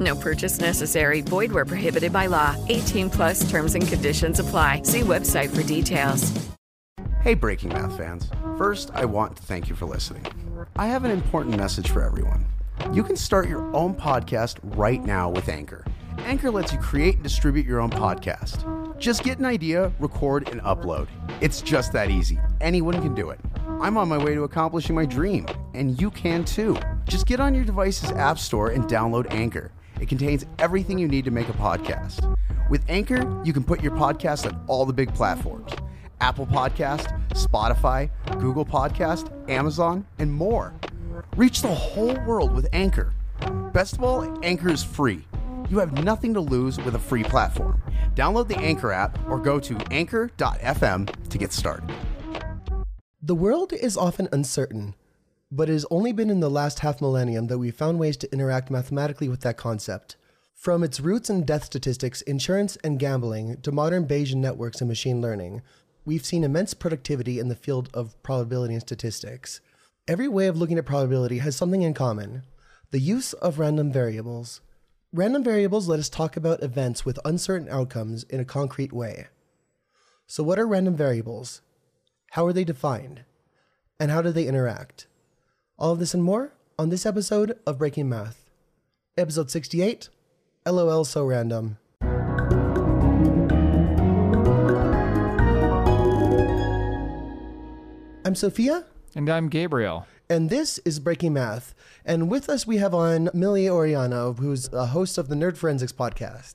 No purchase necessary. Void where prohibited by law. 18 plus terms and conditions apply. See website for details. Hey, Breaking Math fans. First, I want to thank you for listening. I have an important message for everyone. You can start your own podcast right now with Anchor. Anchor lets you create and distribute your own podcast. Just get an idea, record, and upload. It's just that easy. Anyone can do it. I'm on my way to accomplishing my dream, and you can too. Just get on your device's app store and download Anchor. It contains everything you need to make a podcast. With Anchor, you can put your podcast on all the big platforms: Apple Podcast, Spotify, Google Podcast, Amazon, and more. Reach the whole world with Anchor. Best of all, Anchor is free. You have nothing to lose with a free platform. Download the Anchor app or go to anchor.fm to get started. The world is often uncertain, but it has only been in the last half millennium that we've found ways to interact mathematically with that concept. From its roots in death statistics, insurance, and gambling, to modern Bayesian networks and machine learning, we've seen immense productivity in the field of probability and statistics. Every way of looking at probability has something in common: the use of random variables. Random variables let us talk about events with uncertain outcomes in a concrete way. So what are random variables? How are they defined? And how do they interact? All of this and more on this episode of Breaking Math. Episode 68, LOL So Random. I'm Sophia. And I'm Gabriel. And this is Breaking Math. And with us we have on Millie Oriana, who's a host of the Nerd Forensics podcast.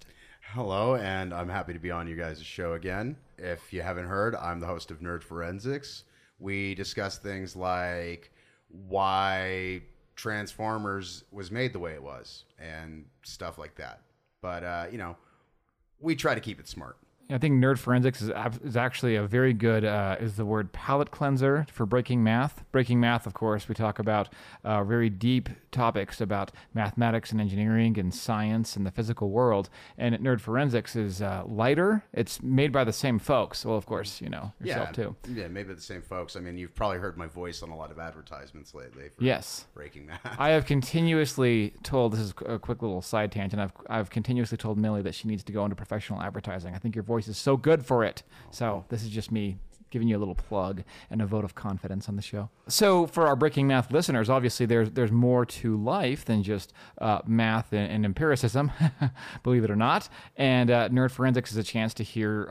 Hello, and I'm happy to be on you guys' show again. If you haven't heard, I'm the host of Nerd Forensics. We discuss things like why Transformers was made the way it was and stuff like that. But, we try to keep it smart. I think Nerd Forensics is actually a very good, is the word palate cleanser for Breaking Math. Breaking Math, of course, we talk about very deep topics about mathematics and engineering and science and the physical world. And Nerd Forensics is lighter. It's made by the same folks. Well, of course, yourself too. Yeah, made by the same folks. I mean, you've probably heard my voice on a lot of advertisements lately for Breaking Math. I have continuously told, this is a quick little side tangent, I've continuously told Millie that she needs to go into professional advertising. I think your voice is so good for it. So this is just me giving you a little plug and a vote of confidence on the show. So for our Breaking Math listeners, obviously there's more to life than just math and empiricism, believe it or not. And Nerd Forensics is a chance to hear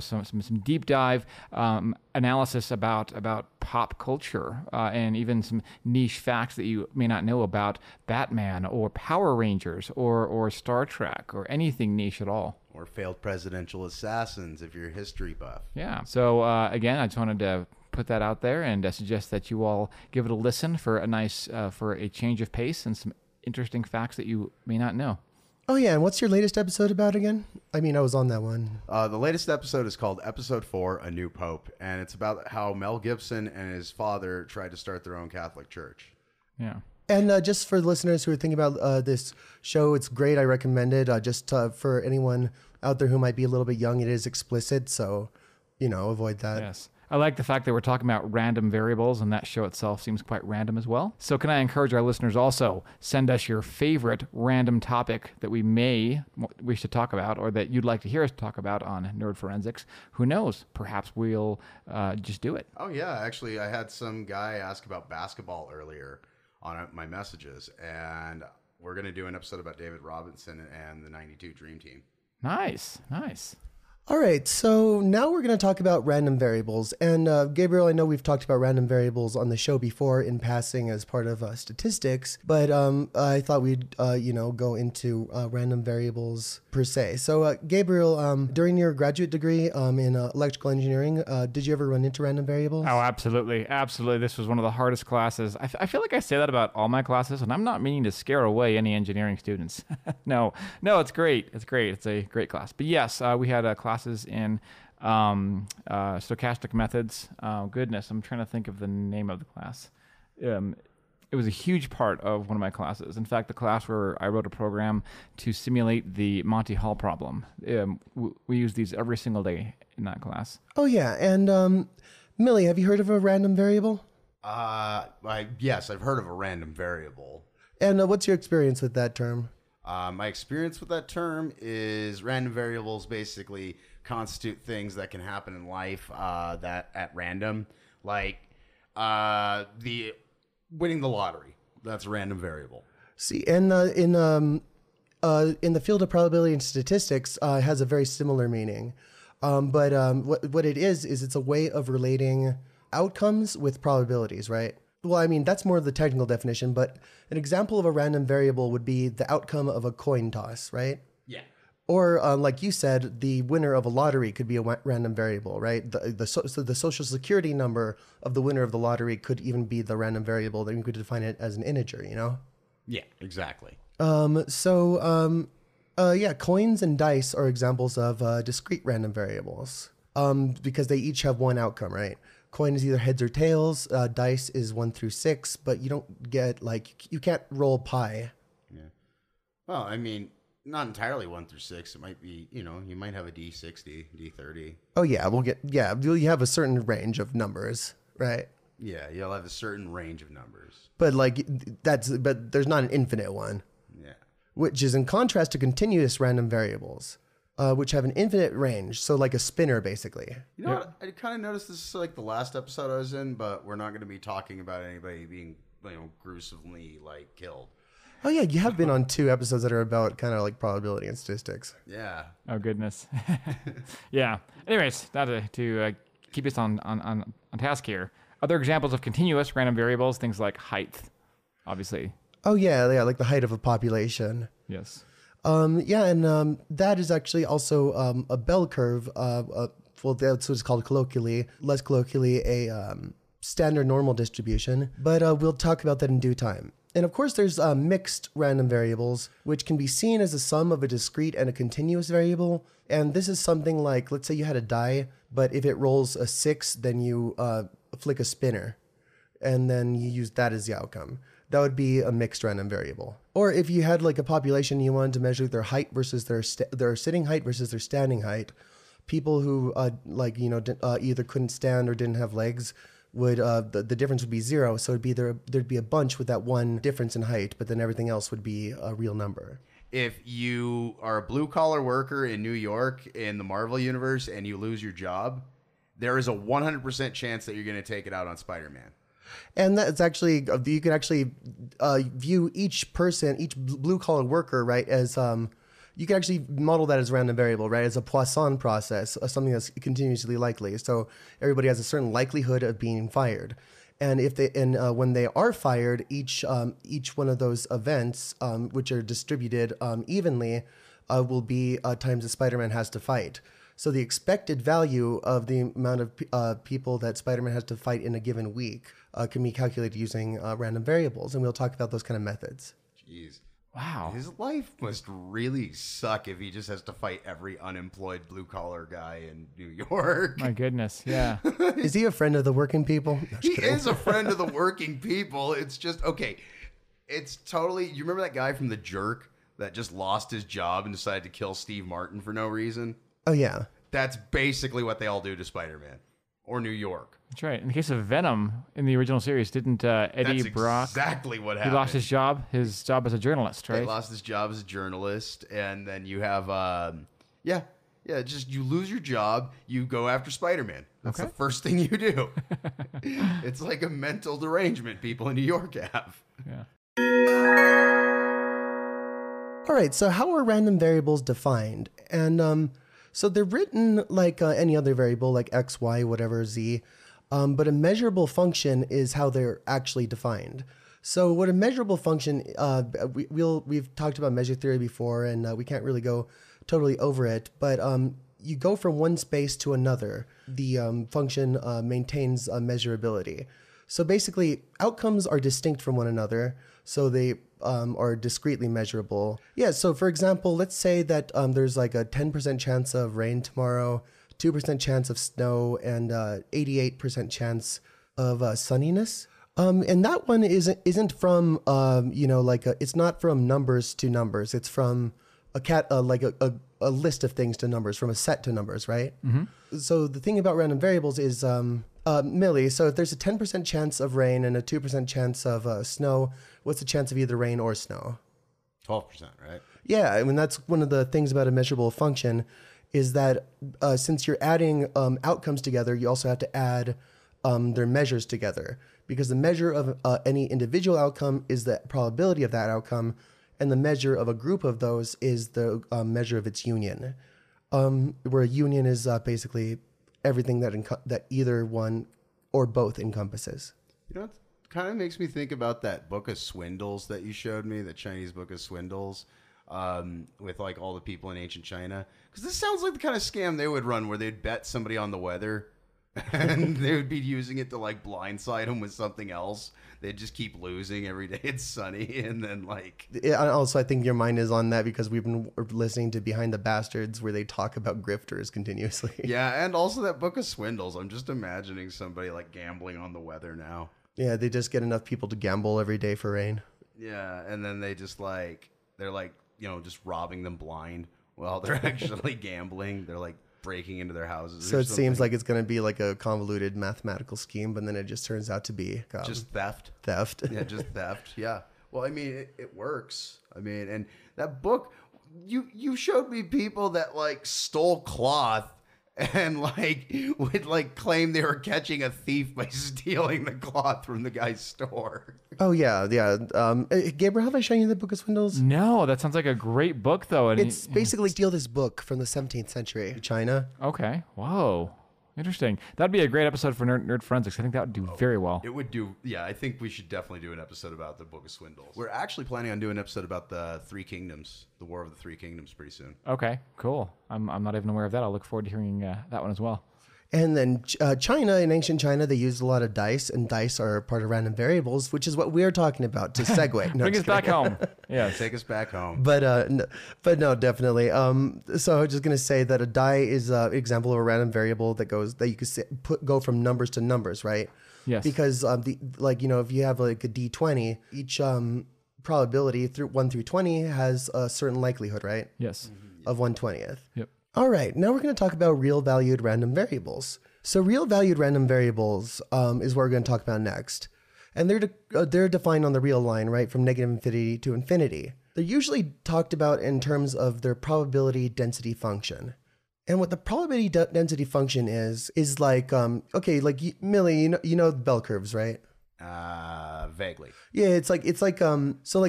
some deep dive analysis about pop culture and even some niche facts that you may not know about Batman or Power Rangers or Star Trek or anything niche at all. Or failed presidential assassins if you're a history buff. Yeah. So, again, I just wanted to put that out there and suggest that you all give it a listen for a nice, for a change of pace and some interesting facts that you may not know. Oh, yeah. And what's your latest episode about again? I mean, I was on that one. The latest episode is called Episode 4, A New Pope. And it's about how Mel Gibson and his father tried to start their own Catholic church. Yeah. And just for the listeners who are thinking about this show, it's great. I recommend it. Just for anyone out there who might be a little bit young, it is explicit. So, avoid that. Yes. I like the fact that we're talking about random variables, and that show itself seems quite random as well. So can I encourage our listeners also, send us your favorite random topic that we may wish to talk about or that you'd like to hear us talk about on Nerd Forensics. Who knows? Perhaps we'll just do it. Oh, yeah. Actually, I had some guy ask about basketball earlier on my messages, and we're going to do an episode about David Robinson and the 92 Dream Team. Nice. All right, so now we're going to talk about random variables. And Gabriel, I know we've talked about random variables on the show before in passing as part of statistics, but I thought we'd, go into random variables per se. So Gabriel, during your graduate degree in electrical engineering, did you ever run into random variables? Oh, absolutely. Absolutely. This was one of the hardest classes. I feel like I say that about all my classes, and I'm not meaning to scare away any engineering students. No, it's great. It's great. It's a great class. But yes, we had a classes in stochastic methods. Oh, goodness, I'm trying to think of the name of the class. It was a huge part of one of my classes. In fact, the class where I wrote a program to simulate the Monty Hall problem. We use these every single day in that class. Oh, yeah. And Millie, have you heard of a random variable? Yes, I've heard of a random variable. And what's your experience with that term? My experience with that term is random variables basically constitute things that can happen in life that at random, like the winning the lottery. That's a random variable. See, and in the field of probability and statistics it has a very similar meaning, but what it is it's a way of relating outcomes with probabilities, right? Well, I mean, that's more of the technical definition, but an example of a random variable would be the outcome of a coin toss, right? Yeah. Or like you said, the winner of a lottery could be a random variable, right? So the social security number of the winner of the lottery could even be the random variable. Then you could define it as an integer, you know? Yeah, exactly. Coins and dice are examples of discrete random variables because they each have one outcome, right? Coin is either heads or tails. Dice is 1 through 6, but you don't get you can't roll pi. Yeah. Well, I mean, not entirely 1 through 6. It might be, you might have a D60, D30. Oh yeah, you have a certain range of numbers, right? Yeah, you'll have a certain range of numbers. But but there's not an infinite one. Yeah. Which is in contrast to continuous random variables. Which have an infinite range, so like a spinner, basically. You know what? I kind of noticed this the last episode I was in, but we're not going to be talking about anybody being, gruesomely killed. Oh yeah, you have been on 2 episodes that are about kind of probability and statistics. Yeah. Oh goodness. Yeah. Anyways, to keep us on task here. Other examples of continuous random variables, things like height, obviously. Oh yeah, like the height of a population. Yes. That is actually also a bell curve. Well, that's what it's called colloquially, a standard normal distribution. But we'll talk about that in due time. And of course, there's mixed random variables, which can be seen as a sum of a discrete and a continuous variable. And this is something like, let's say you had a die, but if it rolls a 6, then you flick a spinner, and then you use that as the outcome. That would be a mixed random variable. Or if you had a population, you wanted to measure their height versus their sitting height versus their standing height. People who either couldn't stand or didn't have legs would the difference would be 0. So it'd be there'd be a bunch with that one difference in height, but then everything else would be a real number. If you are a blue collar worker in New York in the Marvel universe and you lose your job, there is a 100% chance that you're going to take it out on Spider-Man. And that's actually, you can actually view each person, each blue-collar worker, right, as, you can actually model that as a random variable, right, as a Poisson process, something that's continuously likely. So everybody has a certain likelihood of being fired. And when they are fired, each one of those events, which are distributed evenly, will be times that Spider-Man has to fight. So the expected value of the amount of people that Spider-Man has to fight in a given week can be calculated using random variables, and we'll talk about those kind of methods. Jeez. Wow. His life must really suck if he just has to fight every unemployed blue-collar guy in New York. My goodness, yeah. Is he a friend of the working people? He is a friend of the working people. It's just, okay, it's totally, you remember that guy from The Jerk that just lost his job and decided to kill Steve Martin for no reason? Oh, yeah. That's basically what they all do to Spider-Man or New York. That's right. In the case of Venom in the original series, didn't Eddie Brock... That's exactly what happened. He lost his job as a journalist, right? He lost his job as a journalist, and then you have... you lose your job, you go after Spider-Man. That's okay. The first thing you do. It's like a mental derangement people in New York have. Yeah. All right, so how are random variables defined? And... So they're written like any other variable, like x, y, whatever, z. But a measurable function is how they're actually defined. So what a measurable function, we've talked about measure theory before, and we can't really go totally over it, but you go from one space to another. The function maintains measurability. So basically, outcomes are distinct from one another, so they are discretely measurable. Yeah, so for example, let's say that there's like a 10% chance of rain tomorrow, 2% chance of snow, and 88% chance of sunniness. And that one isn't from, it's not from numbers to numbers. It's from a list of things to numbers, from a set to numbers, right? Mm-hmm. So the thing about random variables is, Millie, so if there's a 10% chance of rain and a 2% chance of snow, what's the chance of either rain or snow? 12%, right? Yeah, I mean, that's one of the things about a measurable function is that since you're adding outcomes together, you also have to add their measures together, because the measure of any individual outcome is the probability of that outcome, and the measure of a group of those is the measure of its union, where a union is basically everything that that either one or both encompasses. You know, it kind of makes me think about that Book of Swindles that you showed me, the Chinese Book of Swindles, with like all the people in ancient China, because this sounds like the kind of scam they would run, where they'd bet somebody on the weather. And they would be using it to like blindside them with something else. They'd just keep losing every day. It's sunny, and then like. Yeah, also, I think your mind is on that because we've been listening to Behind the Bastards, where they talk about grifters continuously. Yeah, and also that Book of Swindles. I'm just imagining somebody like gambling on the weather now. Yeah, they just get enough people to gamble every day for rain. Yeah, and then they just like they're like just robbing them blind while they're actually gambling. They're like breaking into their houses. So it seems like it's going to be like a convoluted mathematical scheme, but then it just turns out to be just theft. Yeah, just theft. Yeah. Well, I mean, it works. I mean, and that book, you showed me people that like stole cloth and like would like claim they were catching a thief by stealing the cloth from the guy's store. Oh yeah. Gabriel, have I shown you the Book of Swindles? No, that sounds like a great book though. And it's basically steal this book from the 17th century China. Okay. Whoa. Interesting. That'd be a great episode for Nerd Forensics. I think that would do very well. It would do. Yeah, I think we should definitely do an episode about the Book of Swindles. We're actually planning on doing an episode about the Three Kingdoms, the War of the Three Kingdoms, pretty soon. Okay, cool. I'm not even aware of that. I'll look forward to hearing that one as well. And then China, in ancient China, they used a lot of dice, and dice are part of random variables, which is what we're talking about, to segue. No, bring us back home. Yeah, take us back home. But no, definitely. So I was just going to say that a die is an example of a random variable that you could go from numbers to numbers, right? Yes. Because if you have like a D20, each probability through 1 through 20 has a certain likelihood, right? Yes. Mm-hmm. Of 1/20. Yep. All right, now we're going to talk about real-valued random variables. So real-valued random variables is what we're going to talk about next. And they're defined on the real line, right, from -infinity to infinity. They're usually talked about in terms of their probability density function. And what the probability density function is like, Millie, you know bell curves, right? Vaguely. Yeah, it's like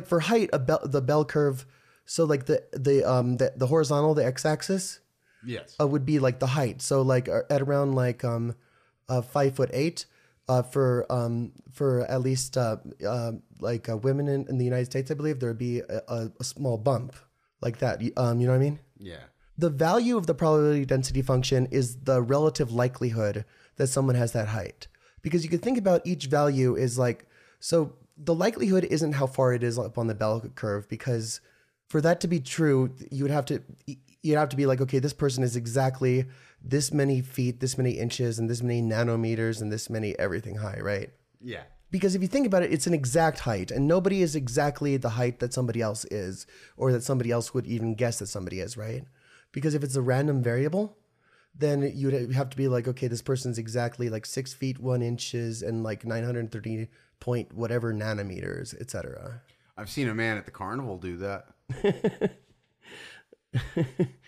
for height, the bell curve, so like the horizontal, the x-axis. Yes. Would be like the height. So like at around like 5'8", for at least women in the United States, I believe there would be a small bump like that. You know what I mean? Yeah. The value of the probability density function is the relative likelihood that someone has that height, because you could think about each value is like, so the likelihood isn't how far it is up on the bell curve, because for that to be true, you'd have to be like, okay, this person is exactly this many feet, this many inches, and this many nanometers, and this many everything high, right? Yeah. Because if you think about it, it's an exact height, and nobody is exactly the height that somebody else is, or that somebody else would even guess that somebody is, right? Because if it's a random variable, then you'd have to be like, okay, this person's exactly like 6'1" and like 930 point whatever nanometers, etc. I've seen a man at the carnival do that.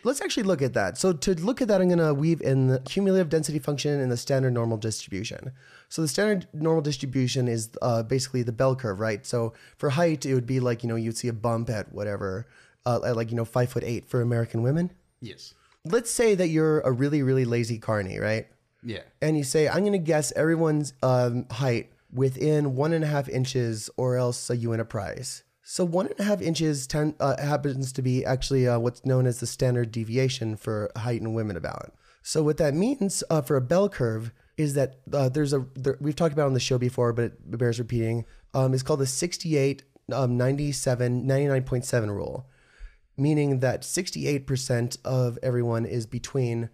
Let's actually look at that. So to look at that, I'm going to weave in the cumulative density function and the standard normal distribution. So the standard normal distribution is basically the bell curve, right? So for height, it would be like, you'd see a bump at whatever, at 5'8" for American women. Yes. let's say that you're a really, really lazy carny, right? Yeah. And you say, I'm going to guess everyone's height within 1.5 inches or else you win a prize. So 1.5 inches happens to be actually what's known as the standard deviation for height in women about. So what that means for a bell curve is that we've talked about on the show before, but it bears repeating. It's called the 68, 97, 99.7 rule, meaning that 68% of everyone is between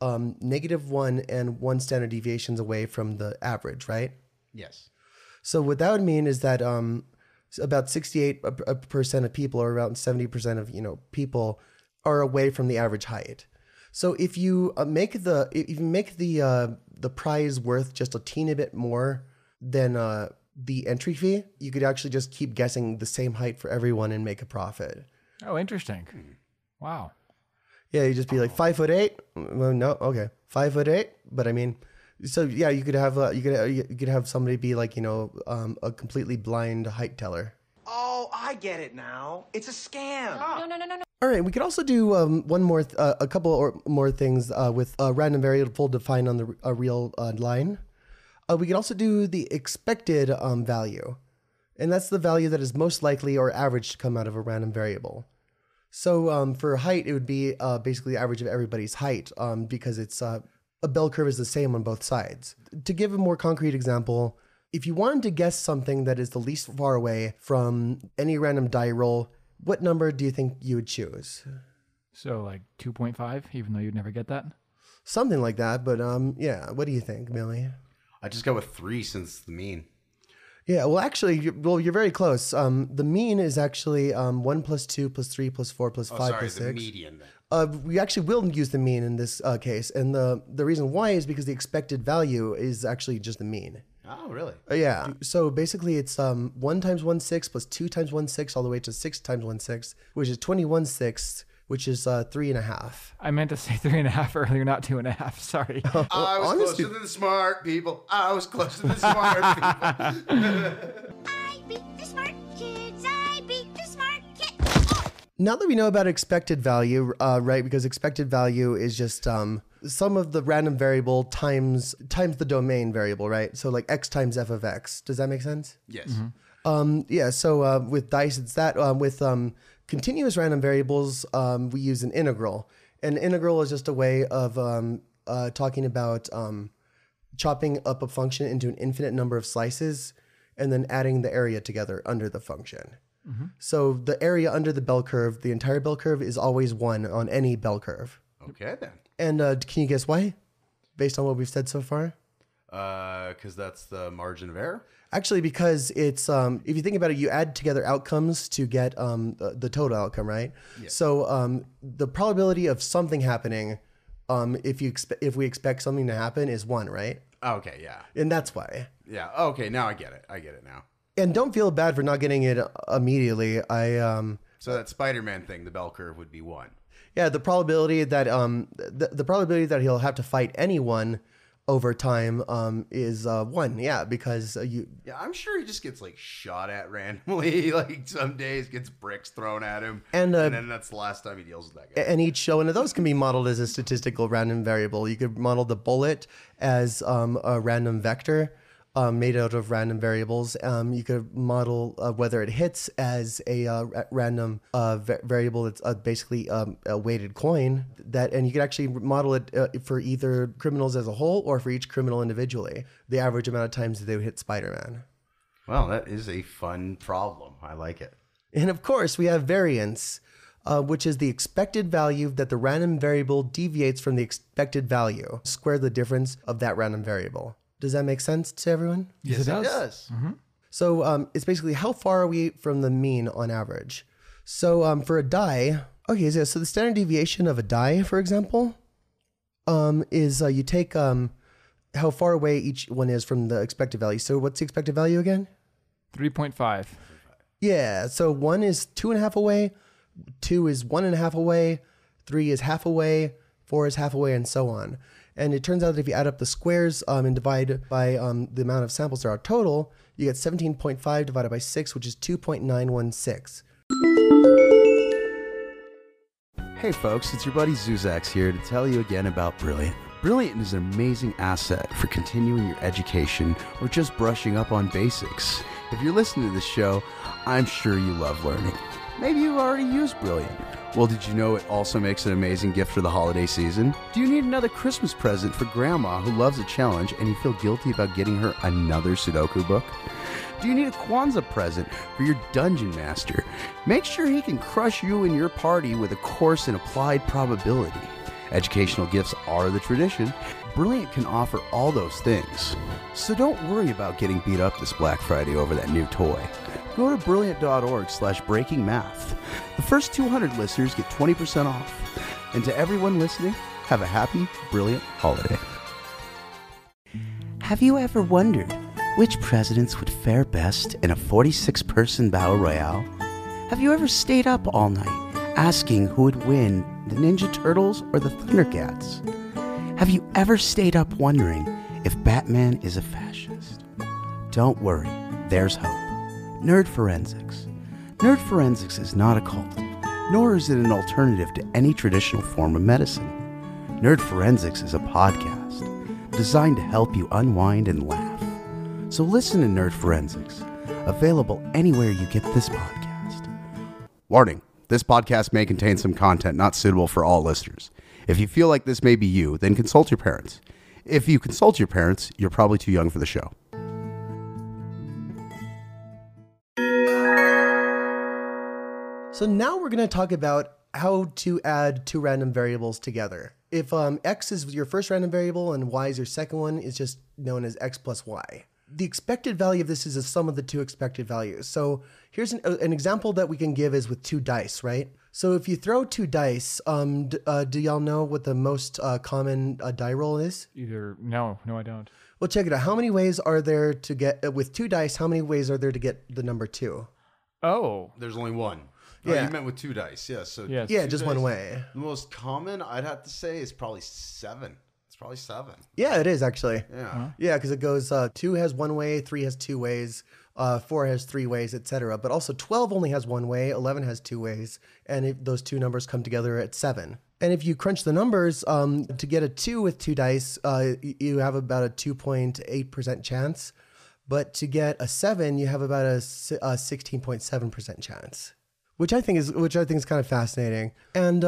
-1 and 1 standard deviations away from the average, right? Yes. So what that would mean is that about 68% of people, or around 70% of people, are away from the average height. So if you make the prize worth just a teeny bit more than the entry fee, you could actually just keep guessing the same height for everyone and make a profit. Oh, interesting! Wow. Yeah, you just be like 5'8". Well, no, okay, 5'8". But I mean, so yeah, you could have somebody be like a completely blind height teller. Oh, I get it now. It's a scam. Oh. No. All right, we could also do a couple more things with a random variable defined on the real line. We could also do the expected value, and that's the value that is most likely or average to come out of a random variable. So for height, it would be basically average of everybody's height because it's a bell curve is the same on both sides. To give a more concrete example, if you wanted to guess something that is the least far away from any random die roll, what number do you think you would choose? So like 2.5, even though you'd never get that? Something like that, but yeah. What do you think, Millie? I just go with 3 since it's the mean. Yeah, well, actually, you're very close. The mean is actually 1 + 2 + 3 + 4 + 5 + 6. The median. We actually will use the mean in this case, and the reason why is because the expected value is actually just the mean. Oh, really? Yeah. So basically it's 1 × 1/6 + 2 × 1/6 all the way to 6 × 1/6, which is 21/6, which is 3.5. I meant to say 3.5 earlier, not 2.5. Sorry. Well, I was honestly closer to the smart people. I was closer to the smart people. I beat the smart kids. I beat the smart kids. Oh! Now that we know about expected value, right? Because expected value is just... some of the random variable times the domain variable, right? So like x times f of x. Does that make sense? Yes. Mm-hmm. Yeah. So with dice, it's that. With continuous random variables, we use an integral. An integral is just a way of talking about chopping up a function into an infinite number of slices and then adding the area together under the function. Mm-hmm. So the area under the bell curve, the entire bell curve, is always 1 on any bell curve. Okay, then. And can you guess why, based on what we've said so far? Because that's the margin of error? Actually, because it's, if you think about it, you add together outcomes to get the total outcome, right? Yeah. So the probability of something happening, if we expect something to happen, is 1, right? Okay, yeah. And that's why. Yeah, okay, now I get it. I get it now. And don't feel bad for not getting it immediately. So that Spider-Man thing, the bell curve would be 1. Yeah, the probability that the probability that he'll have to fight anyone over time is 1. Yeah, because you. Yeah, I'm sure he just gets like shot at randomly. Like some days, gets bricks thrown at him, and then that's the last time he deals with that guy. And each one of those can be modeled as a statistical random variable. You could model the bullet as a random vector made out of random variables. You could model whether it hits as a random variable that's basically a weighted coin. And you could actually model it for either criminals as a whole or for each criminal individually, the average amount of times that they would hit Spider-Man. Well, that is a fun problem. I like it. And of course, we have variance, which is the expected value that the random variable deviates from the expected value. Square the difference of that random variable. Does that make sense to everyone? Yes, it does. Mm-hmm. So it's basically how far are we from the mean on average? So for a die, okay, so the standard deviation of a die, for example, is you take how far away each one is from the expected value. So what's the expected value again? 3.5. Yeah, so 1 is 2.5 away, 2 is 1.5 away, 3 is half away, 4 is half away, and so on. And it turns out that if you add up the squares and divide by the amount of samples there are total, you get 17.5 divided by 6, which is 2.916. Hey folks, it's your buddy Zuzax here to tell you again about Brilliant. Brilliant is an amazing asset for continuing your education or just brushing up on basics. If you're listening to this show, I'm sure you love learning. Maybe you've already used Brilliant. Well, did you know it also makes an amazing gift for the holiday season? Do you need another Christmas present for Grandma who loves a challenge and you feel guilty about getting her another Sudoku book? Do you need a Kwanzaa present for your dungeon master? Make sure he can crush you and your party with a course in applied probability. Educational gifts are the tradition. Brilliant can offer all those things. So don't worry about getting beat up this Black Friday over that new toy. Go to brilliant.org/breakingmath. The first 200 listeners get 20% off. And to everyone listening, have a happy, brilliant holiday. Have you ever wondered which presidents would fare best in a 46-person battle royale? Have you ever stayed up all night asking who would win, the Ninja Turtles or the Thundercats? Have you ever stayed up wondering if Batman is a fascist? Don't worry, there's hope. Nerd Forensics. Nerd Forensics is not a cult, nor is it an alternative to any traditional form of medicine. Nerd Forensics is a podcast designed to help you unwind and laugh. So listen to Nerd Forensics, available anywhere you get this podcast. Warning, this podcast may contain some content not suitable for all listeners. If you feel like this may be you, then consult your parents. If you consult your parents, you're probably too young for the show. So now we're going to talk about how to add two random variables together. If X is your first random variable and Y is your second one, it's just known as X plus Y. The expected value of this is the sum of the two expected values. So here's an example that we can give is with two dice, right? So if you throw two dice, do y'all know what the most common die roll is? No, I don't. Well, check it out. How many ways are there to get, with two dice, how many ways are there to get the number two? Oh. There's only one. Yeah. Oh, you meant with two dice, yeah. So yes. Yeah, just dice. One way. The most common, I'd have to say, is probably seven. It's probably seven. Yeah, it is, actually. Yeah, uh-huh. Yeah, because it goes two has one way, three has two ways, four has three ways, etc. But also 12 only has one way, 11 has two ways, and those two numbers come together at seven. And if you crunch the numbers, to get a two with two dice, you have about a 2.8% chance. But to get a seven, you have about a 16.7% chance. Which I think is kind of fascinating. And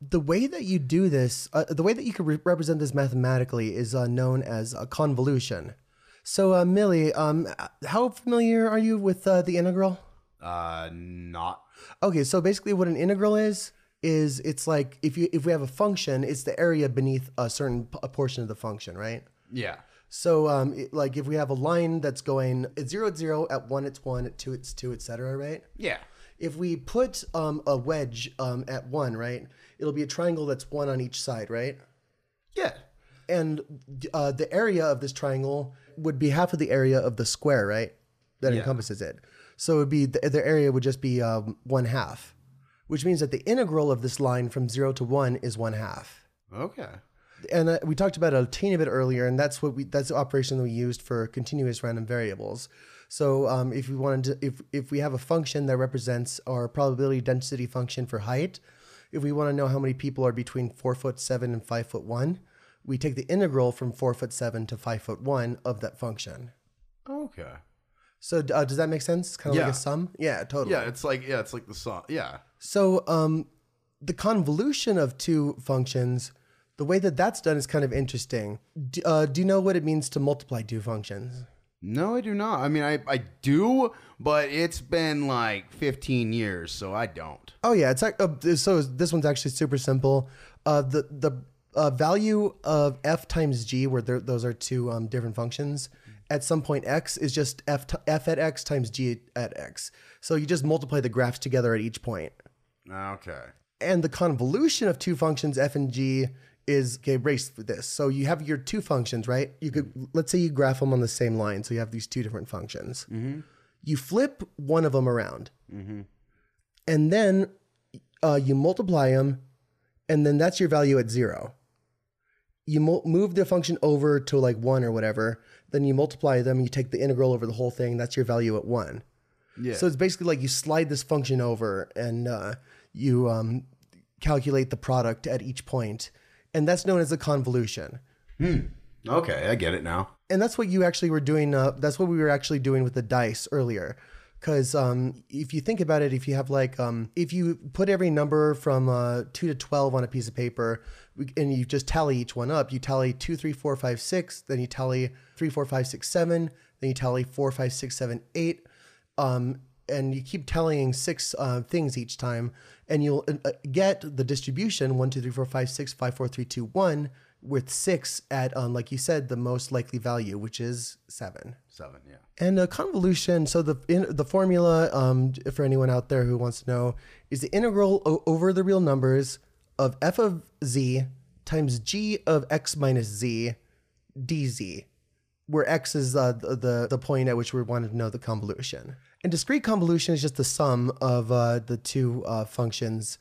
the way that you do this, the way that you can represent this mathematically is known as a convolution. So, Millie, how familiar are you with the integral? Not. Okay, so basically what an integral is it's like if we have a function, it's the area beneath a certain portion of the function, right? Yeah. So, like if we have a line that's going at 0, at 0, at 1, it's 1, at 2, it's 2, et cetera, right? Yeah. If we put a wedge at one, right, it'll be a triangle that's one on each side, right? Yeah. And the area of this triangle would be half of the area of the square, right, that encompasses it. So it would be the area would just be one half, which means that the integral of this line from 0 to 1 is one half. Okay. And we talked about it a teeny bit earlier, and that's the operation that we used for continuous random variables. So if we wanted to, if we have a function that represents our probability density function for height, if we want to know how many people are between 4'7" and 5'1", we take the integral from 4'7" to 5'1" of that function. Okay. So does that make sense? It's kind of like a sum. Yeah, totally. Yeah, it's like the sum. Yeah. So the convolution of two functions, the way that that's done is kind of interesting. Do you know what it means to multiply two functions? No, I do not. I mean, I do, but it's been like 15 years, so I don't. Oh, yeah. It's like, so this one's actually super simple. The value of f times g, where those are two different functions, at some point x is just f at x times g at x. So you just multiply the graphs together at each point. Okay. And the convolution of two functions, f and g, is erased with this. So you have your two functions, right? You could, let's say you graph them on the same line. So you have these two different functions. Mm-hmm. You flip one of them around, mm-hmm. and then you multiply them, and then that's your value at 0. You move the function over to like 1 or whatever. Then you multiply them. You take the integral over the whole thing. That's your value at 1. Yeah. So it's basically like you slide this function over, and you calculate the product at each point, and that's known as a convolution. Okay, I get it now. And that's what you actually were doing. That's what we were actually doing with the dice earlier. Because if you think about it, if you have like, if you put every number from 2 to 12 on a piece of paper and you just tally each one up, you tally 2, 3, 4, 5, 6, then you tally 3, 4, 5, 6, 7, then you tally 4, 5, 6, 7, 8, and you keep tallying six things each time, and you'll get the distribution 1, 2, 3, 4, 5, 6, 5, 4, 3, 2, 1, with 6 at, like you said, the most likely value, which is 7. 7, yeah. And a convolution, so the formula, for anyone out there who wants to know, is the integral over the real numbers of f of z times g of x minus z dz, where x is the point at which we want to know the convolution. And discrete convolution is just the sum of the two functions.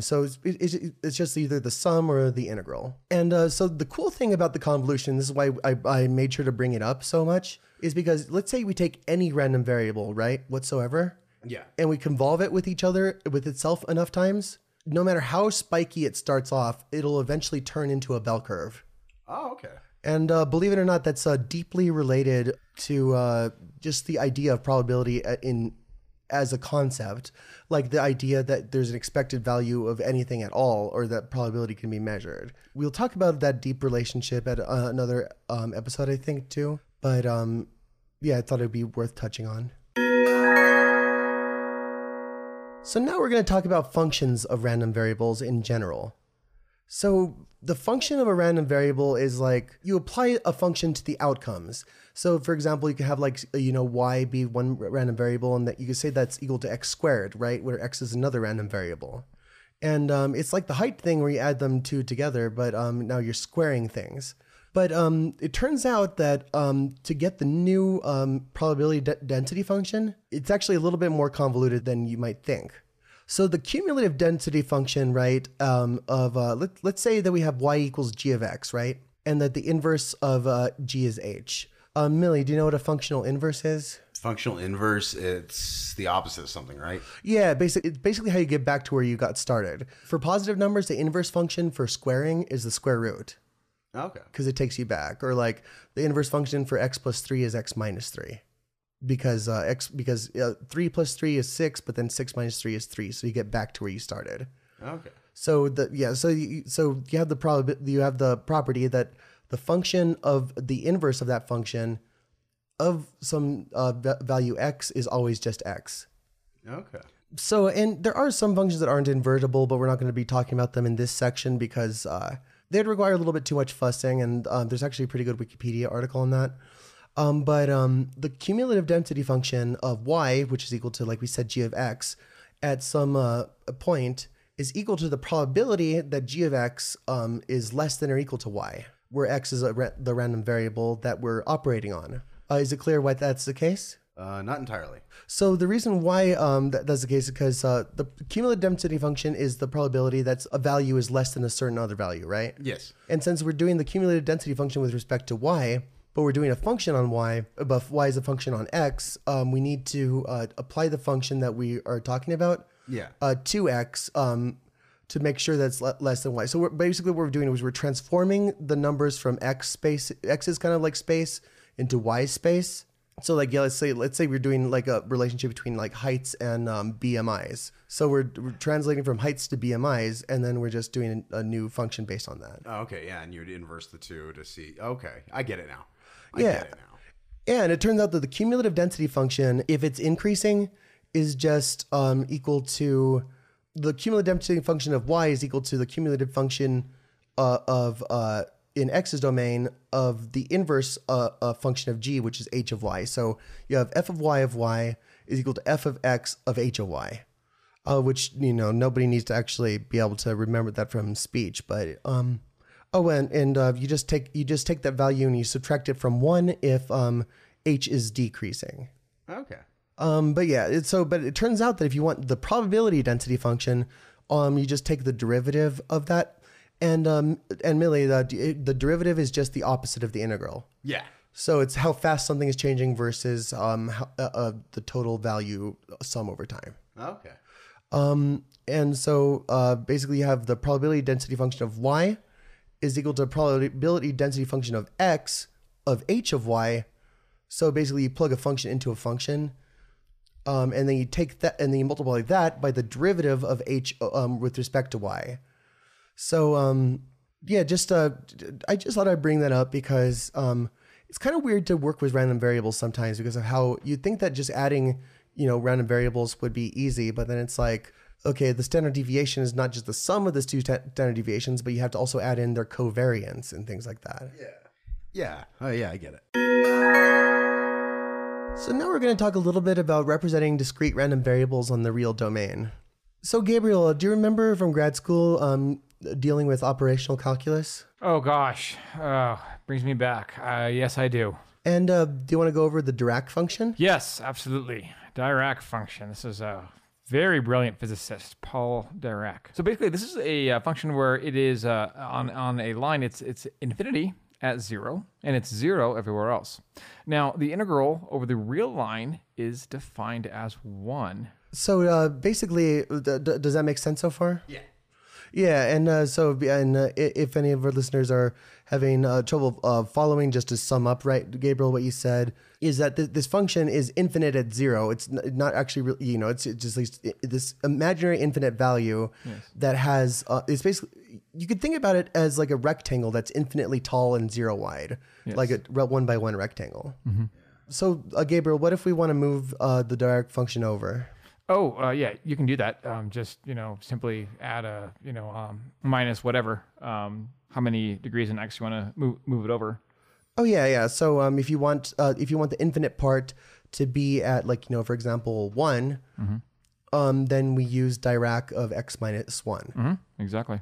So it's just either the sum or the integral. And so the cool thing about the convolution, this is why I made sure to bring it up so much, is because let's say we take any random variable, right, whatsoever, yeah, and we convolve it with each other, with itself enough times, no matter how spiky it starts off, it'll eventually turn into a bell curve. Oh, okay. And believe it or not, that's deeply related to just the idea of probability in as a concept, like the idea that there's an expected value of anything at all, or that probability can be measured. We'll talk about that deep relationship at another episode, I think, too. But yeah, I thought it'd be worth touching on. So now we're going to talk about functions of random variables in general. So the function of a random variable is like you apply a function to the outcomes. So for example, you could have like, you know, y be one random variable, and that you could say that's equal to x squared, right? Where x is another random variable. And it's like the height thing where you add them two together, but now you're squaring things. But it turns out that to get the new probability density function, it's actually a little bit more convoluted than you might think. So the cumulative density function, right, of let's say that we have y equals g of x, right? And that the inverse of g is h. Millie, do you know what a functional inverse is? Functional inverse, it's the opposite of something, right? Yeah, it's basically how you get back to where you got started. For positive numbers, the inverse function for squaring is the square root. Okay. Because it takes you back. Or like the inverse function for x plus 3 is x minus 3. Because 3 plus 3 is 6, but then 6 minus 3 is 3, so you get back to where you started. Okay. So you have the property that the function of the inverse of that function of some value x is always just x. Okay. So, and there are some functions that aren't invertible, but we're not going to be talking about them in this section because they'd require a little bit too much fussing, and there's actually a pretty good Wikipedia article on that. But the cumulative density function of y, which is equal to, like we said, g of x, at some point is equal to the probability that g of x is less than or equal to y, where x is the random variable that we're operating on. Is it clear why that's the case? Not entirely. So the reason why that's the case is because the cumulative density function is the probability that a value is less than a certain other value, right? Yes. And since we're doing the cumulative density function with respect to y, but we're doing a function on y, but y is a function on x, we need to apply the function that we are talking about to x to make sure that's less than y. So what we're doing is we're transforming the numbers from x space, x is kind of like space, into y space. So like, yeah, let's say we're doing like a relationship between like heights and BMIs. So we're translating from heights to BMIs, and then we're just doing a new function based on that. Oh, okay, yeah, and you'd inverse the two to see. Okay, I get it now. And it turns out that the cumulative density function, if it's increasing, is just equal to the cumulative density function of y is equal to the cumulative function of in x's domain of the inverse function of g, which is h of y. So you have f y is equal to f of x of h of y, which, you know, nobody needs to actually be able to remember that from speech, but. You just take that value and you subtract it from 1 if h is decreasing. Okay. But it turns out that if you want the probability density function, you just take the derivative of that, and Millie, the derivative is just the opposite of the integral. Yeah. So it's how fast something is changing versus the total value sum over time. Okay. And so basically you have the probability density function of y is equal to probability density function of x of h of y. So basically you plug a function into a function, and then you take that and then you multiply that by the derivative of h with respect to y. So I just thought I'd bring that up because it's kind of weird to work with random variables sometimes because of how you'd think that just adding, you know, random variables would be easy, but then it's like, okay, the standard deviation is not just the sum of these two standard deviations, but you have to also add in their covariance and things like that. Yeah. Yeah. Oh, yeah, I get it. So now we're going to talk a little bit about representing discrete random variables on the real domain. So, Gabriel, do you remember from grad school dealing with operational calculus? Oh, gosh. Brings me back. Yes, I do. And do you want to go over the Dirac function? Yes, absolutely. Dirac function. This is a very brilliant physicist, Paul Dirac. So basically, this is a function where it is on a line. It's infinity at 0, and it's 0 everywhere else. Now, the integral over the real line is defined as 1. So basically, does that make sense so far? Yeah. Yeah, and if any of our listeners are having trouble following, just to sum up, right, Gabriel, what you said is that this function is infinite at 0. It's not actually, really, you know, it's just like this imaginary infinite value. Yes. That has, it's basically, you could think about it as like a rectangle that's infinitely tall and 0 wide. Yes. Like a 1 by 1 rectangle. Mm-hmm. So, Gabriel, what if we want to move the Dirac function over? Oh, yeah, you can do that. Just, you know, simply add a, you know, minus whatever, how many degrees in X you want to move it over. Oh, yeah, yeah. So if you want the infinite part to be at, like, you know, for example, 1, mm-hmm. Then we use Dirac of X minus 1. Mm-hmm. Exactly.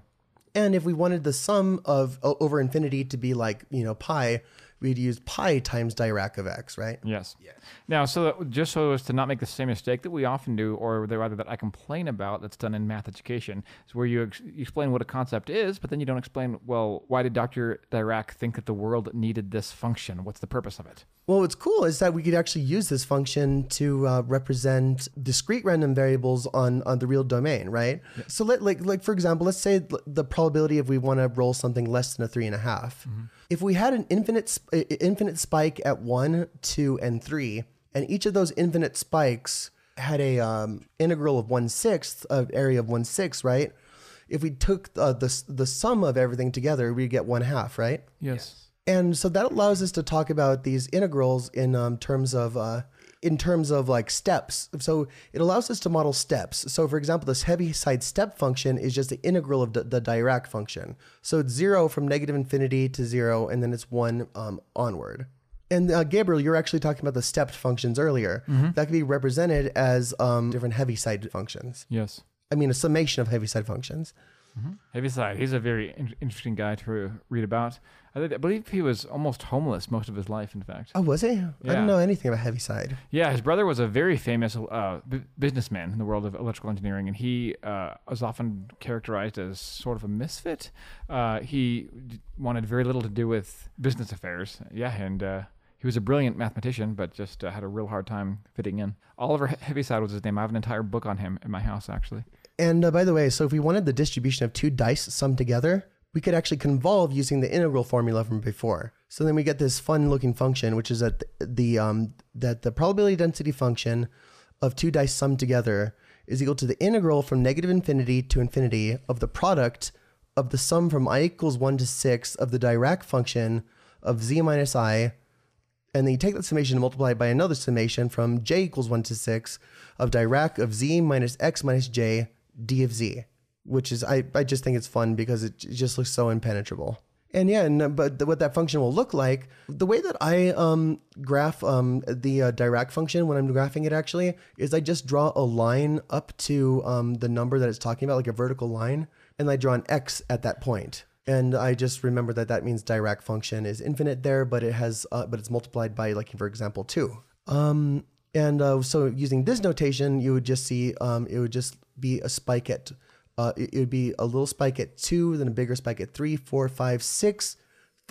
And if we wanted the sum of over infinity to be like, you know, pi, we'd use pi times Dirac of X, right? Yes. Yeah. Now, just so as to not make the same mistake that we often do, or rather that I complain about that's done in math education, is where you explain what a concept is, but then you don't explain, well, why did Dr. Dirac think that the world needed this function? What's the purpose of it? Well, what's cool is that we could actually use this function to represent discrete random variables on the real domain, right? Yeah. So like for example, let's say the probability if we want to roll something less than a 3.5. Mm-hmm. If we had an infinite spike at 1, 2, and 3, and each of those infinite spikes had a integral of 1/6 of area of 1/6, right? If we took the sum of everything together, we'd get 1/2, right? Yes. And so that allows us to talk about these integrals in terms of like steps. So it allows us to model steps. So for example, this Heaviside step function is just the integral of the Dirac function. So it's 0 from negative infinity to 0, and then it's 1 onward. And Gabriel, you're actually talking about the stepped functions earlier. Mm-hmm. That can be represented as different Heaviside functions. Yes. I mean, a summation of Heaviside functions. Mm-hmm. Heaviside, he's a very interesting guy to read about. I believe he was almost homeless most of his life, in fact. Oh, was he? Yeah. I don't know anything about Heaviside. Yeah, his brother was a very famous businessman in the world of electrical engineering, and he was often characterized as sort of a misfit. He wanted very little to do with business affairs. Yeah, and he was a brilliant mathematician, but just had a real hard time fitting in. Oliver Heaviside was his name. I have an entire book on him in my house, actually. And by the way, so if we wanted the distribution of two dice summed together, we could actually convolve using the integral formula from before. So then we get this fun-looking function, which is that the probability density function of two dice summed together is equal to the integral from negative infinity to infinity of the product of the sum from i = 1 to 6 of the Dirac function of z minus I, and then you take that summation and multiply it by another summation from j = 1 to 6 of Dirac of z minus x minus j d of z. Which is, I just think it's fun because it just looks so impenetrable. And yeah, but what that function will look like, the way that I graph the Dirac function when I'm graphing it actually, is I just draw a line up to the number that it's talking about, like a vertical line, and I draw an X at that point. And I just remember that means Dirac function is infinite there, but it has, but it's multiplied by, like, for example, 2. So using this notation, you would just see, it would just be a spike at... it would be a little spike at 2, then a bigger spike at 3, 4, 5, 6,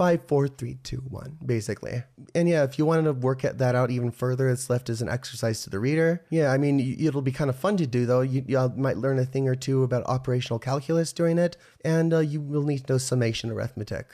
5, 4, 3, 2, 1, basically. And yeah, if you wanted to work that out even further, it's left as an exercise to the reader. Yeah, I mean, it'll be kind of fun to do, though. You might learn a thing or two about operational calculus during it, and you will need to know summation arithmetic.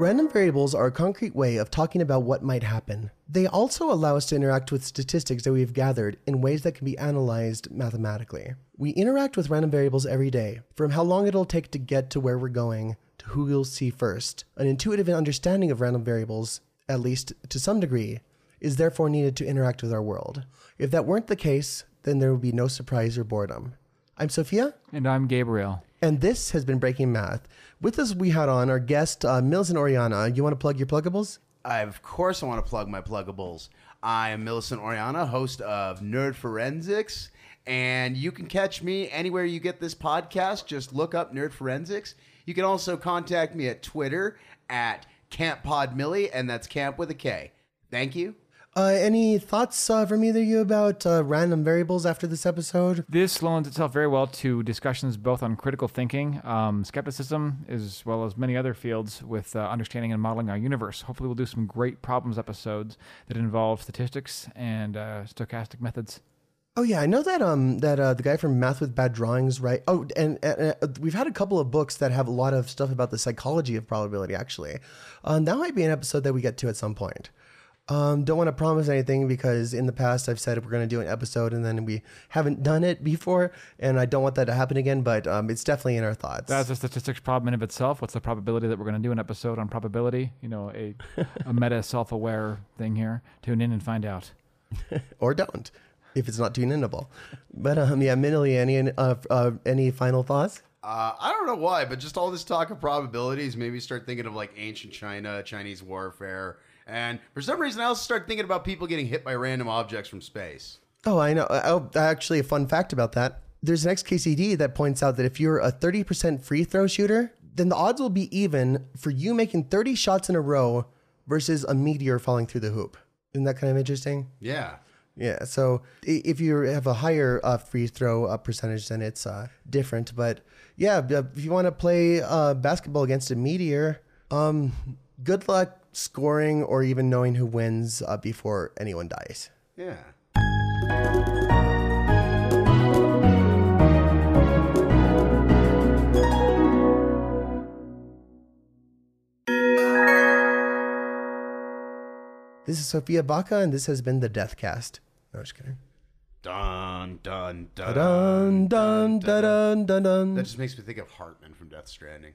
Random variables are a concrete way of talking about what might happen. They also allow us to interact with statistics that we've gathered in ways that can be analyzed mathematically. We interact with random variables every day, from how long it'll take to get to where we're going, to who you'll see first. An intuitive understanding of random variables, at least to some degree, is therefore needed to interact with our world. If that weren't the case, then there would be no surprise or boredom. I'm Sophia. And I'm Gabriel. And this has been Breaking Math. With us, we had on our guest, Millicent Oriana. You want to plug your pluggables? Of course I want to plug my pluggables. I am Millicent Oriana, host of Nerd Forensics. And you can catch me anywhere you get this podcast. Just look up Nerd Forensics. You can also contact me at Twitter at CampPodMillie, and that's Camp with a K. Thank you. Any thoughts from either of you about random variables after this episode? This lends itself very well to discussions both on critical thinking, skepticism, as well as many other fields with understanding and modeling our universe. Hopefully we'll do some great problems episodes that involve statistics and stochastic methods. Oh, yeah, I know that the guy from Math with Bad Drawings, right? Oh, and we've had a couple of books that have a lot of stuff about the psychology of probability, actually. That might be an episode that we get to at some point. Don't want to promise anything because in the past I've said we're going to do an episode and then we haven't done it before, and I don't want that to happen again, but it's definitely in our thoughts. That's a statistics problem in of itself. What's the probability that we're going to do an episode on probability? You know, a meta self-aware thing here. Tune in and find out. Or don't, if it's not tunable. But yeah, Millie, any final thoughts? I don't know why, but just all this talk of probabilities made me start thinking of like ancient China, Chinese warfare. And for some reason, I also start thinking about people getting hit by random objects from space. Oh, I know. Actually, a fun fact about that. There's an XKCD that points out that if you're a 30% free throw shooter, then the odds will be even for you making 30 shots in a row versus a meteor falling through the hoop. Isn't that kind of interesting? Yeah. Yeah. So if you have a higher free throw percentage, then it's different. But yeah, if you want to play basketball against a meteor, good luck scoring or even knowing who wins before anyone dies. Yeah. This is Sophia Baca, and this has been the Deathcast. No, just kidding. Dun, dun, dun, dun, dun, dun, dun, dun, dun. That just makes me think of Hartman from Death Stranding.